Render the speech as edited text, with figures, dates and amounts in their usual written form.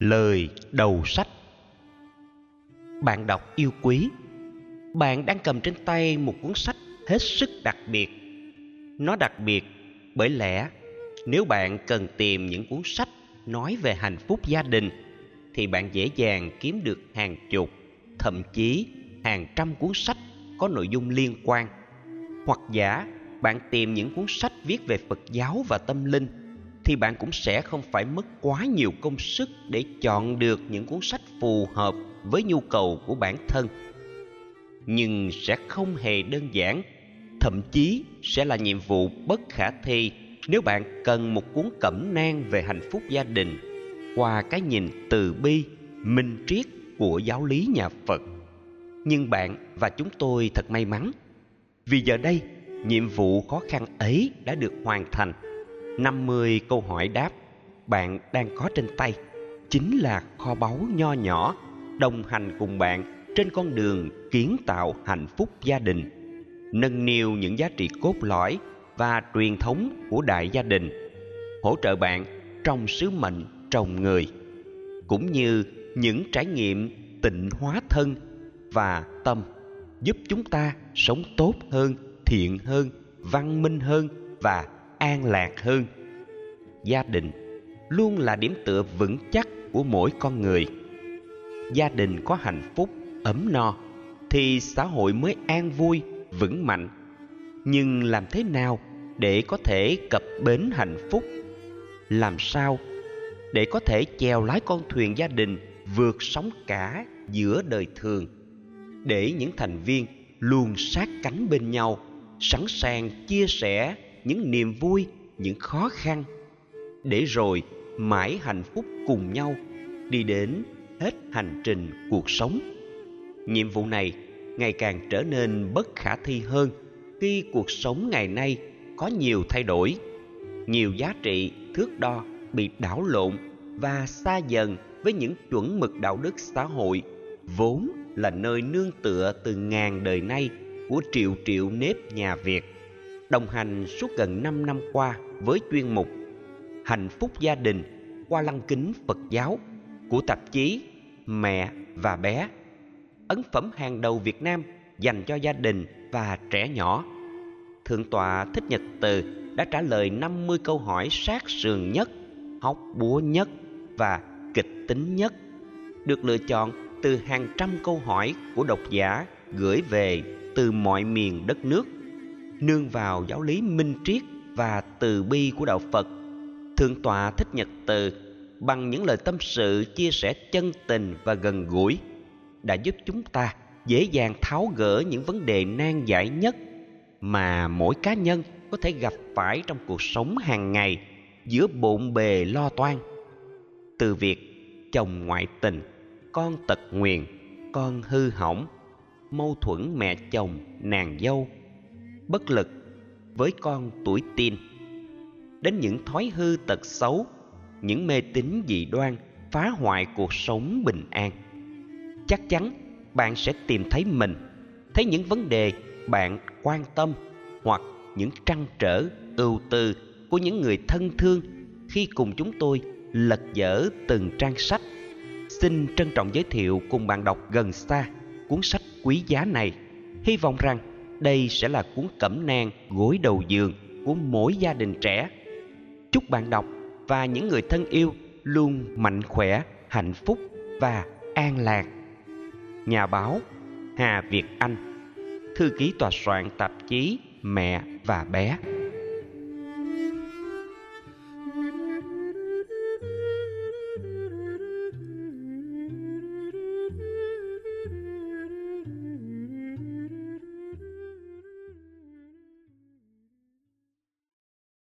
Lời đầu sách. Bạn đọc yêu quý, bạn đang cầm trên tay một cuốn sách hết sức đặc biệt. Nó đặc biệt bởi lẽ nếu bạn cần tìm những cuốn sách nói về hạnh phúc gia đình thì bạn dễ dàng kiếm được hàng chục, thậm chí hàng trăm cuốn sách có nội dung liên quan. Hoặc giả bạn tìm những cuốn sách viết về Phật giáo và tâm linh thì bạn cũng sẽ không phải mất quá nhiều công sức để chọn được những cuốn sách phù hợp với nhu cầu của bản thân. Nhưng sẽ không hề đơn giản, thậm chí sẽ là nhiệm vụ bất khả thi nếu bạn cần một cuốn cẩm nang về hạnh phúc gia đình qua cái nhìn từ bi, minh triết của giáo lý nhà Phật. Nhưng bạn và chúng tôi thật may mắn, vì giờ đây nhiệm vụ khó khăn ấy đã được hoàn thành. 50 câu hỏi đáp bạn đang có trên tay chính là kho báu nho nhỏ đồng hành cùng bạn trên con đường kiến tạo hạnh phúc gia đình, nâng niu những giá trị cốt lõi và truyền thống của đại gia đình, hỗ trợ bạn trong sứ mệnh trồng người, cũng như những trải nghiệm tịnh hóa thân và tâm giúp chúng ta sống tốt hơn, thiện hơn, văn minh hơn và an lạc hơn. Gia đình luôn là điểm tựa vững chắc của mỗi con người. Gia đình có hạnh phúc, ấm no thì xã hội mới an vui, vững mạnh. Nhưng làm thế nào để có thể cập bến hạnh phúc? Làm sao để có thể chèo lái con thuyền gia đình vượt sóng cả giữa đời thường, để những thành viên luôn sát cánh bên nhau, sẵn sàng chia sẻ những niềm vui, những khó khăn, để rồi mãi hạnh phúc cùng nhau đi đến hết hành trình cuộc sống. Nhiệm vụ này ngày càng trở nên bất khả thi hơn khi cuộc sống ngày nay có nhiều thay đổi, nhiều giá trị thước đo bị đảo lộn và xa dần với những chuẩn mực đạo đức xã hội vốn là nơi nương tựa từ ngàn đời nay của triệu triệu nếp nhà Việt. Đồng hành suốt gần 5 năm qua với chuyên mục Hạnh phúc gia đình qua lăng kính Phật giáo của tạp chí Mẹ và Bé, ấn phẩm hàng đầu Việt Nam dành cho gia đình và trẻ nhỏ, Thượng tọa Thích Nhật Từ đã trả lời 50 câu hỏi sát sườn nhất, hóc búa nhất và kịch tính nhất, được lựa chọn từ hàng trăm câu hỏi của độc giả gửi về từ mọi miền đất nước. Nương vào giáo lý minh triết và từ bi của đạo Phật, Thượng tọa Thích Nhật Từ bằng những lời tâm sự chia sẻ chân tình và gần gũi đã giúp chúng ta dễ dàng tháo gỡ những vấn đề nan giải nhất mà mỗi cá nhân có thể gặp phải trong cuộc sống hàng ngày giữa bộn bề lo toan. Từ việc chồng ngoại tình, con tật nguyền, con hư hỏng, mâu thuẫn mẹ chồng, nàng dâu, bất lực với con tuổi teen, đến những thói hư tật xấu, những mê tín dị đoan phá hoại cuộc sống bình an. Chắc chắn bạn sẽ tìm thấy mình, thấy những vấn đề bạn quan tâm hoặc những trăn trở, ưu tư của những người thân thương khi cùng chúng tôi lật dở từng trang sách. Xin trân trọng giới thiệu cùng bạn đọc gần xa cuốn sách quý giá này. Hy vọng rằng đây sẽ là cuốn cẩm nang gối đầu giường của mỗi gia đình trẻ. Chúc bạn đọc và những người thân yêu luôn mạnh khỏe, hạnh phúc và an lạc. Nhà báo Hà Việt Anh, thư ký tòa soạn tạp chí Mẹ và Bé.